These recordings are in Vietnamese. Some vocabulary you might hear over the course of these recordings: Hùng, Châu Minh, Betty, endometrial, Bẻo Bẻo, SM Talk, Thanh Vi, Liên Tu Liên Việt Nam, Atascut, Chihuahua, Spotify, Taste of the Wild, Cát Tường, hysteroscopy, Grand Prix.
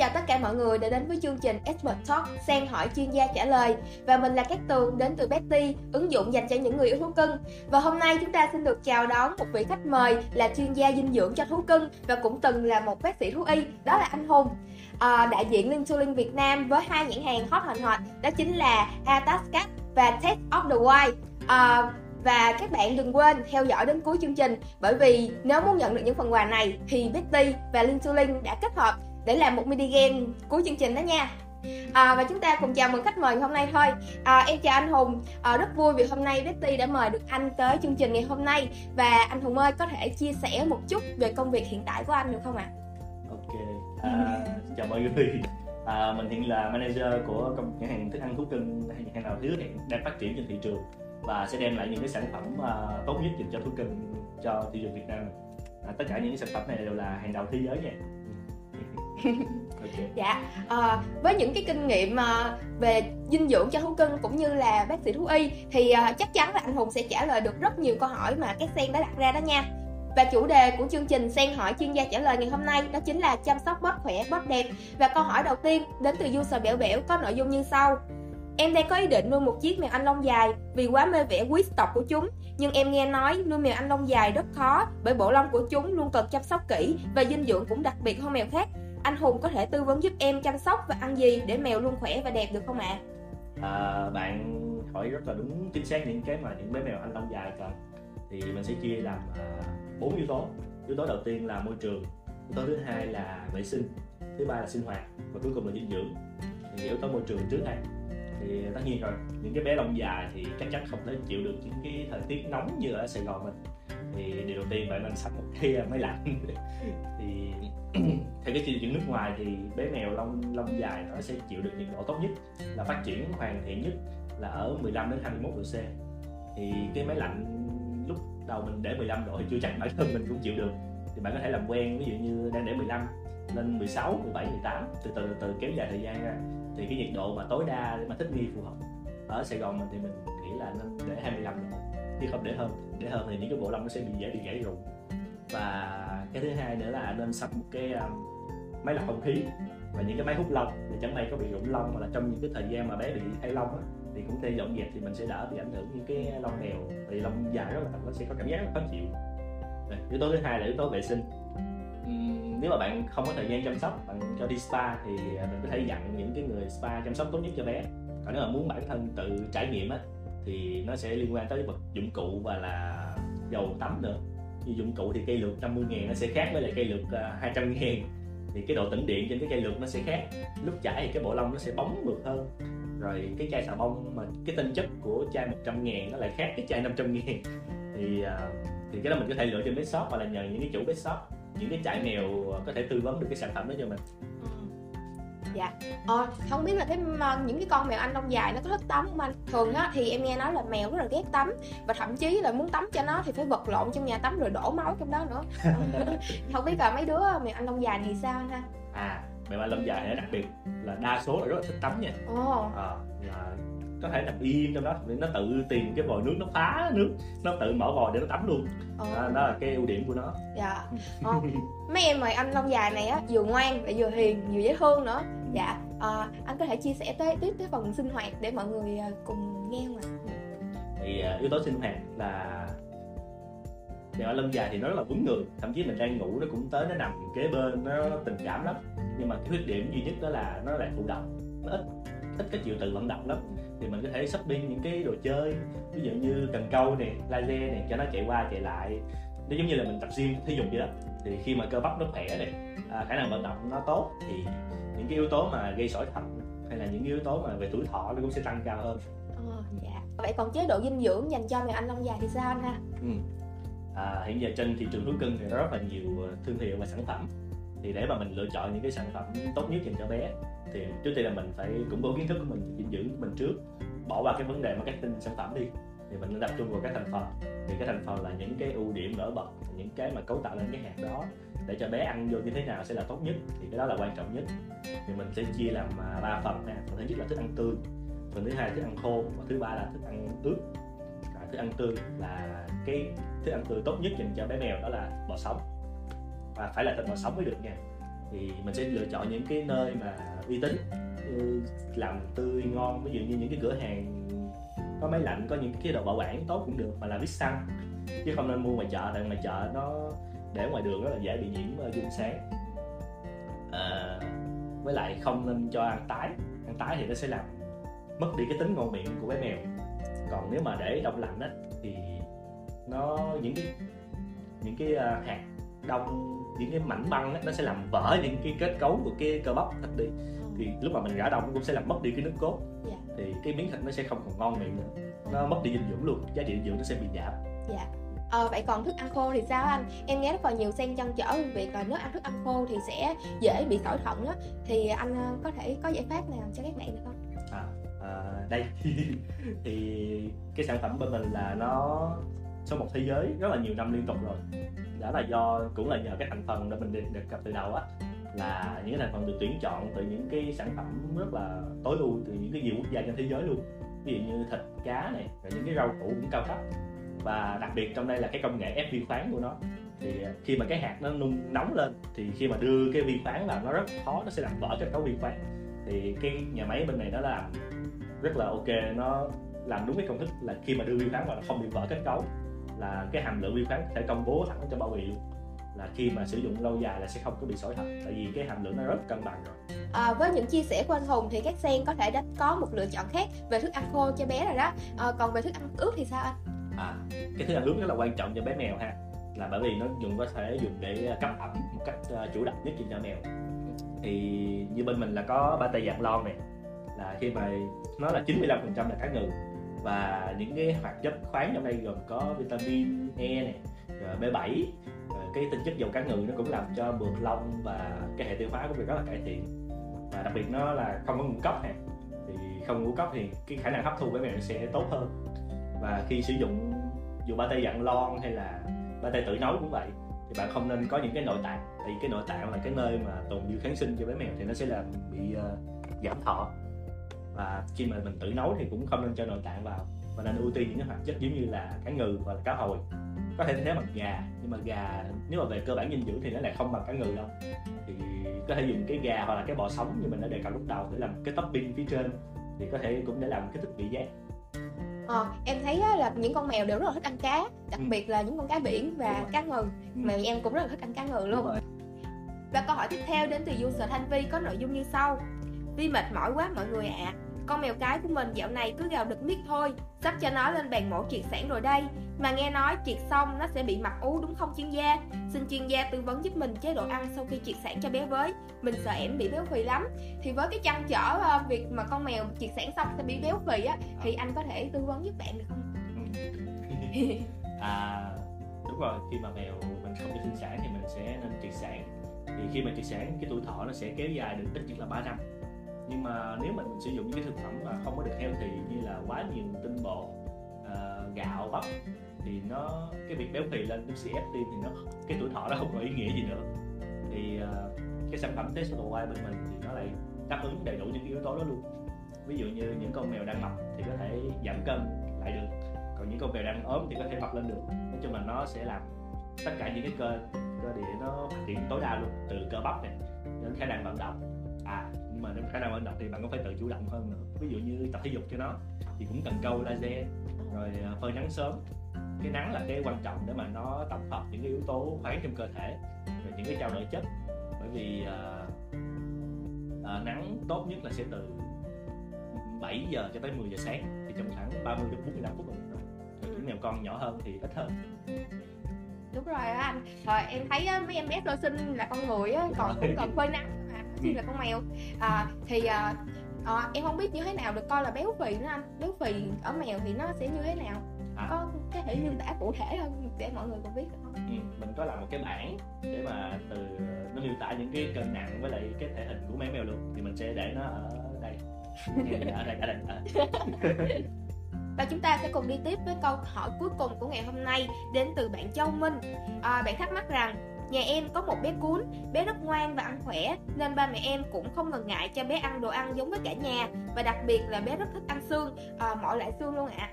chào tất cả mọi người đã đến với chương trình SM Talk Sen hỏi chuyên gia trả lời. Và mình là Cát Tường đến từ Betty, ứng dụng dành cho những người yêu thú cưng. Và hôm nay chúng ta xin được chào đón một vị khách mời là chuyên gia dinh dưỡng cho thú cưng và cũng từng là một bác sĩ thú y, đó là anh Hùng, đại diện Liên Tu Liên Việt Nam với hai nhãn hàng hot hòn hot, đó chính là Atascut và Taste of the Wild. Và các bạn đừng quên theo dõi đến cuối chương trình, bởi vì nếu muốn nhận được những phần quà này thì Betty và Liên Tu Liên đã kết hợp để làm một mini game cuối chương trình đó nha. Và chúng ta cùng chào mừng khách mời hôm nay thôi. Em chào anh Hùng, rất vui vì hôm nay Betty đã mời được anh tới chương trình ngày hôm nay. Và anh Hùng ơi, có thể chia sẻ một chút về công việc hiện tại của anh được không ạ? Ok, chào mọi người. Mình hiện là manager của công hàng thức ăn thú cưng, hàng nào hứa hẹn đang phát triển trên thị trường và sẽ đem lại những cái sản phẩm tốt nhất dành cho thú cưng cho thị trường Việt Nam. Tất cả những cái sản phẩm này đều là hàng đầu thế giới nha. Okay. Dạ, với những cái kinh nghiệm về dinh dưỡng cho thú cưng cũng như là bác sĩ thú y thì chắc chắn là anh Hùng sẽ trả lời được rất nhiều câu hỏi mà các Sen đã đặt ra đó nha. Và chủ đề của chương trình Sen hỏi chuyên gia trả lời ngày hôm nay đó chính là chăm sóc bot khỏe, bot đẹp. Và câu hỏi đầu tiên đến từ user Bẻo Bẻo có nội dung như sau: em đang có ý định nuôi một chiếc mèo Anh lông dài vì quá mê vẻ quý tộc của chúng, nhưng em nghe nói nuôi mèo Anh lông dài rất khó bởi bộ lông của chúng luôn cần chăm sóc kỹ và dinh dưỡng cũng đặc biệt hơn mèo khác. Anh Hùng có thể tư vấn giúp em chăm sóc và ăn gì để mèo luôn khỏe và đẹp được không ạ? Bạn hỏi rất là đúng chính xác những cái mà những bé mèo Anh lông dài cần. Thì mình sẽ chia làm 4 yếu tố. Yếu tố đầu tiên là môi trường, yếu tố thứ hai là vệ sinh, thứ ba là sinh hoạt và cuối cùng là dinh dưỡng. Thì yếu tố môi trường trước đây thì tất nhiên rồi, những cái bé lông dài thì chắc chắn không thể chịu được những cái thời tiết nóng như ở Sài Gòn mình. Thì điều đầu tiên phải nên sắm một cái máy lạnh. Thì theo cái tiêu chuẩn nước ngoài thì bé mèo lông dài nó sẽ chịu được nhiệt độ tốt nhất, là phát triển hoàn thiện nhất là ở 15 đến 21 độ C. Thì cái máy lạnh lúc đầu mình để 15 độ thì chưa chắc bản thân mình cũng chịu được. Thì bạn có thể làm quen, ví dụ như đang để 15 lên 16, 17, 18, từ từ kéo dài thời gian ra. Thì cái nhiệt độ mà tối đa để mà thích nghi phù hợp ở Sài Gòn mình thì mình nghĩ là nên để 25 độ, chứ không để hơn. Để hơn thì những cái bộ lông nó sẽ bị dễ bị gãy rụng. Và cái thứ hai nữa là nên sắm một cái máy lọc không khí và những cái máy hút lông để chẳng may có bị rụng lông, hoặc là trong những cái thời gian mà bé bị thay lông á thì cũng nên dọn dẹp thì mình sẽ đỡ bị ảnh hưởng những cái lông mèo, vì lông dài rất là nó sẽ có cảm giác khó chịu. Rồi, yếu tố thứ hai là yếu tố vệ sinh. Nếu mà bạn không có thời gian chăm sóc, bạn cho đi spa thì mình có thể dặn những cái người spa chăm sóc tốt nhất cho bé. Còn nếu mà muốn bản thân tự trải nghiệm á thì nó sẽ liên quan tới vật dụng cụ và là dầu tắm nữa. Như dụng cụ thì cây lược 50.000 nó sẽ khác với lại cây lược 200.000. Thì cái độ tĩnh điện trên cái cây lược nó sẽ khác. Lúc chảy thì cái bộ lông nó sẽ bóng mượt hơn. Rồi cái chai xà bông mà cái tinh chất của chai 100.000 nó lại khác cái chai 500.000. Thì cái đó mình có thể lựa trên pet shop hoặc là nhờ những cái chủ pet shop, những cái trại mèo có thể tư vấn được cái sản phẩm đó cho mình. Dạ, không biết là những cái con mèo Anh lông dài nó có thích tắm không anh? Thường á thì em nghe nói là mèo rất là ghét tắm và thậm chí là muốn tắm cho nó thì phải vật lộn trong nhà tắm rồi đổ máu trong đó nữa. Không biết là mấy đứa mèo Anh lông dài thì sao anh ha? Mèo Anh lông dài thì đặc biệt là đa số là rất là thích tắm nha. Là có thể nằm im trong đó, nó tự tìm cái vòi nước, nó phá nước, nó tự mở vòi để nó tắm luôn. Đó là cái ưu điểm của nó. Dạ. Mấy em mời Anh lông dài này á vừa ngoan lại vừa hiền vừa dễ thương nữa. Dạ, anh có thể chia sẻ tiếp tới phần sinh hoạt để mọi người cùng nghe không ạ? Thì yếu tố sinh hoạt là mèo Anh lông dài thì nó rất là vướng người, thậm chí mình đang ngủ nó cũng tới, nó nằm kế bên, nó tình cảm lắm. Nhưng mà cái khuyết điểm duy nhất đó là nó lại thụ động, nó ít cái chịu tự vận động lắm. Thì mình có thể shopping những cái đồ chơi, ví dụ như cần câu này, laser này, cho nó chạy qua chạy lại. Nó giống như là mình tập gym thể dục vậy đó. Thì khi mà cơ bắp nó khỏe này, khả năng vận động nó tốt thì những cái yếu tố mà gây sỏi thận hay là những yếu tố mà về tuổi thọ nó cũng sẽ tăng cao hơn. Dạ. Vậy còn chế độ dinh dưỡng dành cho mèo Anh lông dài thì sao anh ha? Hiện giờ trên thị trường thú cưng thì rất là nhiều thương hiệu và sản phẩm. Thì để mà mình lựa chọn những cái sản phẩm tốt nhất dành cho bé thì trước tiên là mình phải củng cố kiến thức của mình, dinh dưỡng của mình trước, bỏ qua cái vấn đề marketing sản phẩm đi. Thì mình nên tập trung vào các thành phần. Thì cái thành phần là những cái ưu điểm nổi bật, những cái mà cấu tạo lên cái hạt đó để cho bé ăn vô như thế nào sẽ là tốt nhất. Thì cái đó là quan trọng nhất. Thì mình sẽ chia làm 3 phần nè. Phần thứ nhất là thức ăn tươi, phần thứ hai là thức ăn khô và thứ ba là thức ăn ướp. Thức ăn tươi là cái thức ăn tươi tốt nhất dành cho bé mèo đó là bò sống, và phải là thịt bò sống mới được nha. thì mình sẽ lựa chọn những cái nơi mà uy tín, làm tươi ngon, ví dụ như những cái cửa hàng có máy lạnh, có những cái chế độ bảo quản tốt cũng được, mà làm ít xăng, chứ không nên mua ngoài chợ, tại ngoài chợ nó để ngoài đường rất là dễ bị nhiễm chùm sáng. Với lại không nên cho ăn tái, ăn tái thì nó sẽ làm mất đi cái tính ngon miệng của bé mèo. Còn nếu mà để đông lạnh á thì nó những cái hạt đông, những cái mảnh băng á, nó sẽ làm vỡ những cái kết cấu của cái cơ bắp thịt đi, thì lúc mà mình rã đông cũng sẽ làm mất đi cái nước cốt, thì cái miếng thịt nó sẽ không còn ngon miệng nữa, nó mất đi dinh dưỡng luôn, giá trị dinh dưỡng nó sẽ bị giảm. Vậy còn thức ăn khô thì sao anh? Em nghe rất là nhiều sen chăn trở việc là nếu ăn thức ăn khô thì sẽ dễ bị sỏi thận đó, thì anh có thể có giải pháp nào cho các bạn được không? Đây thì cái sản phẩm bên mình là nó số một thế giới rất là nhiều năm liên tục rồi, đó là do cũng là nhờ cái thành phần để mình đề cập từ đầu á, là những cái thành phần được tuyển chọn từ những cái sản phẩm rất là tối ưu từ những cái nhiều quốc gia trên thế giới luôn, ví dụ như thịt cá này, và những cái rau củ cũng cao cấp, và đặc biệt trong đây là cái công nghệ ép vi khoáng của nó, thì khi mà cái hạt nó nóng lên thì khi mà đưa cái vi khoáng vào nó rất khó, nó sẽ làm vỡ kết cấu vi khoáng, thì cái nhà máy bên này nó làm rất là ok, nó làm đúng cái công thức là khi mà đưa vi khoáng vào nó không bị vỡ kết cấu, là cái hàm lượng vi khoáng sẽ công bố thẳng cho bao bì luôn, là khi mà sử dụng lâu dài là sẽ không có bị sỏi thận, tại vì cái hàm lượng nó rất cân bằng rồi. Với những chia sẻ của anh Hùng thì các sen có thể đã có một lựa chọn khác về thức ăn khô cho bé rồi đó. Còn về thức ăn ướp thì sao anh? Cái thức ăn ướp rất là quan trọng cho bé mèo ha, là bởi vì nó có thể dùng để cấp ẩm một cách chủ động nhất cho mèo. Thì như bên mình là có pate dạng lon này, là khi mà nó là 95% là cá ngừ, và những cái hoạt chất khoáng trong đây gồm có vitamin E này, B7, cái tinh chất dầu cá ngừ nó cũng làm cho mượt lông và cái hệ tiêu hóa của mình rất là cải thiện, và đặc biệt nó là không có ngũ cốc này, thì không ngũ cốc thì cái khả năng hấp thu của bé mèo sẽ tốt hơn. Và khi sử dụng dù pate dạng lon hay là pate tự nấu cũng vậy, thì bạn không nên có những cái nội tạng, tại vì cái nội tạng là cái nơi mà tồn dư kháng sinh cho bé mèo, thì nó sẽ làm bị giảm thọ. Và khi mà mình tự nấu thì cũng không nên cho nội tạng vào, và nên ưu tiên những cái hoạt chất giống như là cá ngừ và cá hồi, có thể thay thế bằng gà, nhưng mà gà nếu mà về cơ bản dinh dưỡng thì nó lại không bằng cá ngừ đâu, thì có thể dùng cái gà hoặc là cái bò sống như mình đã đề cập lúc đầu để làm cái topping phía trên, thì có thể cũng để làm cái thích vị giác. Em thấy là những con mèo đều rất là thích ăn cá, đặc biệt là những con cá biển và cá ngừ. Mèo em cũng rất là thích ăn cá ngừ luôn. Và câu hỏi tiếp theo đến từ user Thanh Vi có nội dung như sau: Vi mệt mỏi quá mọi người ạ. Con mèo cái của mình dạo này cứ gào đực miết thôi, sắp cho nó lên bàn mổ triệt sản rồi đây. Mà nghe nói triệt xong nó sẽ bị mặc ú đúng không chuyên gia? Xin chuyên gia tư vấn giúp mình chế độ ăn sau khi triệt sản cho bé với. Mình sợ em bị béo phì lắm. Thì với cái trăn trở việc mà con mèo triệt sản xong sẽ bị béo phì á, thì anh có thể tư vấn giúp bạn được không? Đúng rồi, khi mà mèo mình không có sinh sản thì mình sẽ nên triệt sản. Thì khi mà triệt sản cái tuổi thọ nó sẽ kéo dài được ít nhất là 3 năm. Nhưng mà nếu mình sử dụng những cái thực phẩm mà không có được healthy như là quá nhiều tinh bột, gạo, bắp, thì nó cái việc béo phì lên nó sẽ ép tim, thì nó cái tuổi thọ nó không có ý nghĩa gì nữa. Thì cái sản phẩm Taste of the Wild bên mình thì nó lại đáp ứng đầy đủ những yếu tố đó luôn. Ví dụ như những con mèo đang mập thì có thể giảm cân lại được, còn những con mèo đang ốm thì có thể mập lên được. Nói chung là nó sẽ làm tất cả những cái cơ địa nó phát triển tối đa luôn, từ cơ bắp này đến khả năng vận động. Nhưng mà nếu khả năng vận động thì bạn cũng phải tự chủ động hơn nữa, ví dụ như tập thể dục cho nó thì cũng cần câu laser, rồi phơi nắng sớm. Cái nắng là cái quan trọng để mà nó tổng hợp những cái yếu tố khoáng trong cơ thể, rồi những cái trao đổi chất, bởi vì nắng tốt nhất là sẽ từ 7 giờ cho tới 10 giờ sáng, thì trong khoảng 30 đến 45 phút rồi. Những mèo con nhỏ hơn thì ít hơn. Đúng rồi đó anh. Rồi em thấy mấy em bé sơ sinh là con người còn cũng cần phơi nắng như là con mèo. Em không biết như thế nào được coi là béo phì nữa anh. Béo phì ở mèo thì nó sẽ như thế nào? Có cái thể miêu tả cụ thể hơn để mọi người cùng biết được không? Mình có làm một cái bảng để mà từ nó miêu tả những cái cân nặng với lại cái thể hình của mấy mèo luôn, thì mình sẽ để nó ở đây. Và chúng ta sẽ cùng đi tiếp với câu hỏi cuối cùng của ngày hôm nay đến từ bạn Châu Minh. Bạn thắc mắc rằng Nhà em có một bé cún, bé rất ngoan và ăn khỏe nên ba mẹ em cũng không ngần ngại cho bé ăn đồ ăn giống với cả nhà, và đặc biệt là bé rất thích ăn xương, mọi loại xương luôn ạ.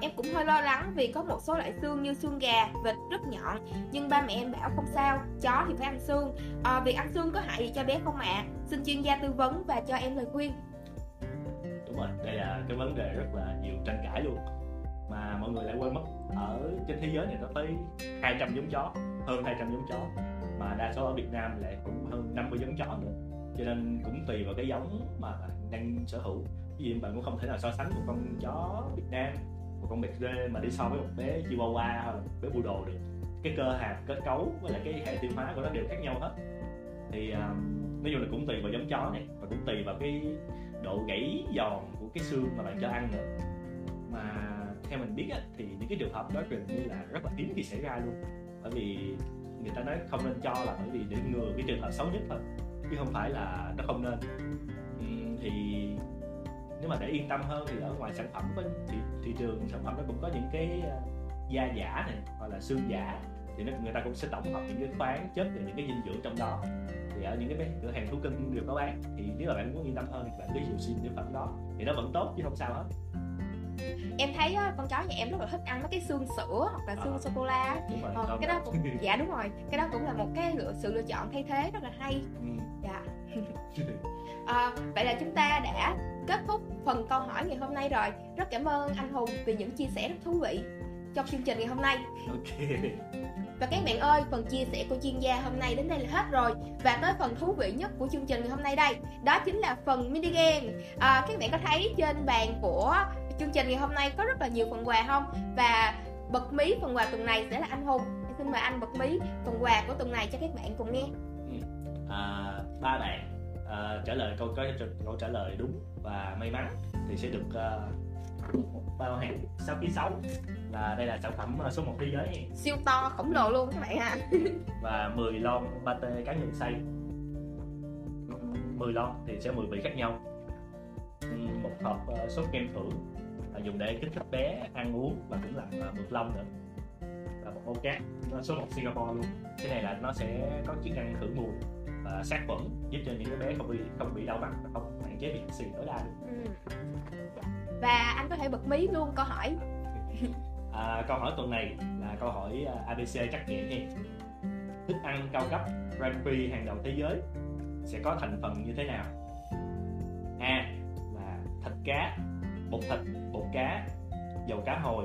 Em cũng hơi lo lắng vì có một số loại xương như xương gà, vịt rất nhọn, nhưng ba mẹ em bảo không sao, chó thì phải ăn xương. Việc ăn xương có hại gì cho bé không ạ? Xin chuyên gia tư vấn và cho em lời khuyên. Đúng rồi, đây là cái vấn đề rất là nhiều tranh cãi luôn mà mọi người lại quên mất. Ở trên thế giới này có tới 200 giống chó, hơn 200 giống chó, mà đa số ở Việt Nam lại cũng hơn 50 giống chó nữa. Cho nên cũng tùy vào cái giống mà đang sở hữu. Ví dụ bạn cũng không thể nào so sánh một con chó Việt Nam, một con mèo rê mà đi so với một bé Chihuahua hoặc một bé Poodle được. Cái cơ hàm, kết cấu với lại cái hệ tiêu hóa của nó đều khác nhau hết. Thì nói chung là cũng tùy vào giống chó này, và cũng tùy vào cái độ gãy giòn của cái xương mà bạn cho ăn nữa. Mà theo mình biết á, thì những cái trường hợp đó gần như là rất là hiếm khi xảy ra luôn. Bởi vì người ta nói không nên cho là bởi vì để ngừa cái trường hợp xấu nhất thôi, chứ không phải là nó không nên. Thì nếu mà để yên tâm hơn thì ở ngoài sản phẩm thì thị trường sản phẩm nó cũng có những cái da giả này hoặc là xương giả, thì người ta cũng sẽ tổng hợp những cái khoáng chất và những cái dinh dưỡng trong đó. Thì ở những cái cửa hàng thú cưng đều có bán, thì nếu mà bạn muốn yên tâm hơn thì bạn cứ dùng sản phẩm đó thì nó vẫn tốt chứ không sao hết. Em thấy á, con chó nhà em rất là thích ăn mấy cái xương sữa hoặc là xương sô cô la, cái đó cũng dạ đúng rồi, cái đó cũng là một cái sự lựa chọn thay thế rất là hay. Dạ. Vậy là chúng ta đã kết thúc phần câu hỏi ngày hôm nay rồi. Rất cảm ơn anh Hùng vì những chia sẻ rất thú vị trong chương trình ngày hôm nay. Okay. Và các bạn ơi, phần chia sẻ của chuyên gia hôm nay đến đây là hết rồi. Và tới phần thú vị nhất của chương trình ngày hôm nay đây, đó chính là phần mini game. Các bạn có thấy trên bàn của chương trình ngày hôm nay có rất là nhiều phần quà không? Và bật mí phần quà tuần này sẽ là anh Hùng. Xin mời anh bật mí phần quà của tuần này cho các bạn cùng nghe. 3 bạn trả lời câu trả lời đúng và may mắn thì sẽ được bao hàng 6kg là đây là sản phẩm số 1 thế giới, siêu to khổng lồ luôn các bạn ạ. Và 10 lon pate cá nhân xay, 10 lon thì sẽ 10 vị khác nhau, một hộp sốt kem thưởng dùng để kích thích bé ăn uống và cũng làm mượt lông nữa, và một ô cát số 1 Singapore luôn. Cái này là nó sẽ có chức năng khử mùi và sát khuẩn, giúp cho những bé không bị đau mặt và không hạn chế bị xì tối đa được. Và anh có thể bật mí luôn câu hỏi. Câu hỏi tuần này là câu hỏi ABC trắc nghiệm nha. Thức ăn cao cấp Grand Prix hàng đầu thế giới sẽ có thành phần như thế nào? A là thịt cá, bột thịt, bột cá, dầu cá hồi,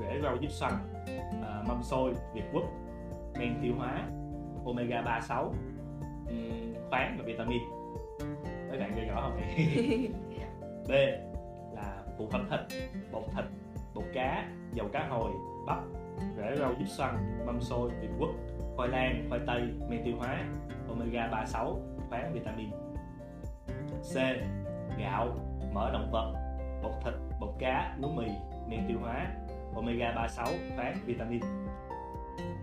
rễ rau diếp xoăn, mâm xôi Việt Quất, men tiêu hóa, omega 36, khoáng và vitamin. Mấy bạn nghe rõ không? B là phụ phẩm thịt, bột thịt, bột cá, dầu cá hồi, bắp, rễ rau diếp xoăn, mâm xôi Việt Quất, khoai lang, khoai tây, men tiêu hóa, omega 36, khoáng, vitamin. C gạo, mỡ động vật, bột thịt, bột cá, lúa mì, men tiêu hóa, omega 36, khoáng, vitamin.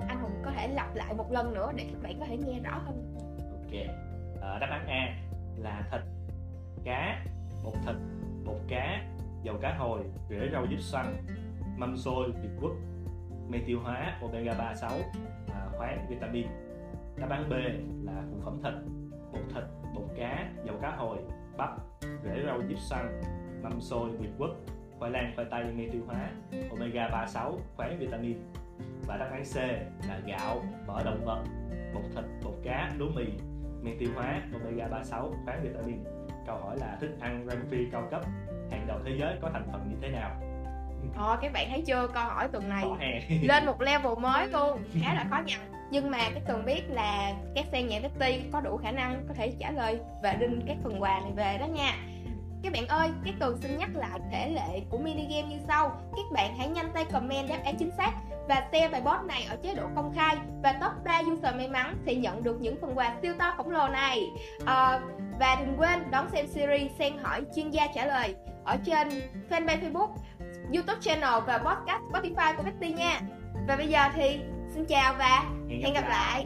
Anh Hùng có thể lặp lại một lần nữa để các bạn có thể nghe rõ hơn. Ok. Đáp án A là thịt, cá, bột thịt, bột cá, dầu cá hồi, rễ rau diếp xoăn, mâm xôi Việt Quất, men tiêu hóa, omega 36, khoáng, vitamin. Đáp án B là phụ phẩm thịt, bột cá, dầu cá hồi, bắp, rễ rau diếp xoăn, mâm xôi Việt Quất, khoai lang, khoai tây, men tiêu hóa, omega 36, khoáng, vitamin. Và đáp án C là gạo, mỡ động vật, bột thịt, bột cá, lúa mì, men tiêu hóa, omega 36, khoáng, vitamin. Câu hỏi là thức ăn Grand Prix cao cấp hàng đầu thế giới có thành phần như thế nào? Các bạn thấy chưa, câu hỏi tuần này lên một level mới luôn, khá là khó nhằn. Nhưng mà cái Tường biết là các fan nhà Betty có đủ khả năng có thể trả lời và đinh các phần quà này về đó nha. Các bạn ơi, cái Tường xin nhắc lại thể lệ của mini game như sau. Các bạn hãy nhanh tay comment đáp án chính xác và share bài post này ở chế độ công khai, và top 3 user may mắn sẽ nhận được những phần quà siêu to khổng lồ này. Và đừng quên đón xem series Sen hỏi chuyên gia trả lời ở trên fanpage Facebook, YouTube channel và podcast Spotify của Betty nha. Và bây giờ thì xin chào và hẹn gặp lại.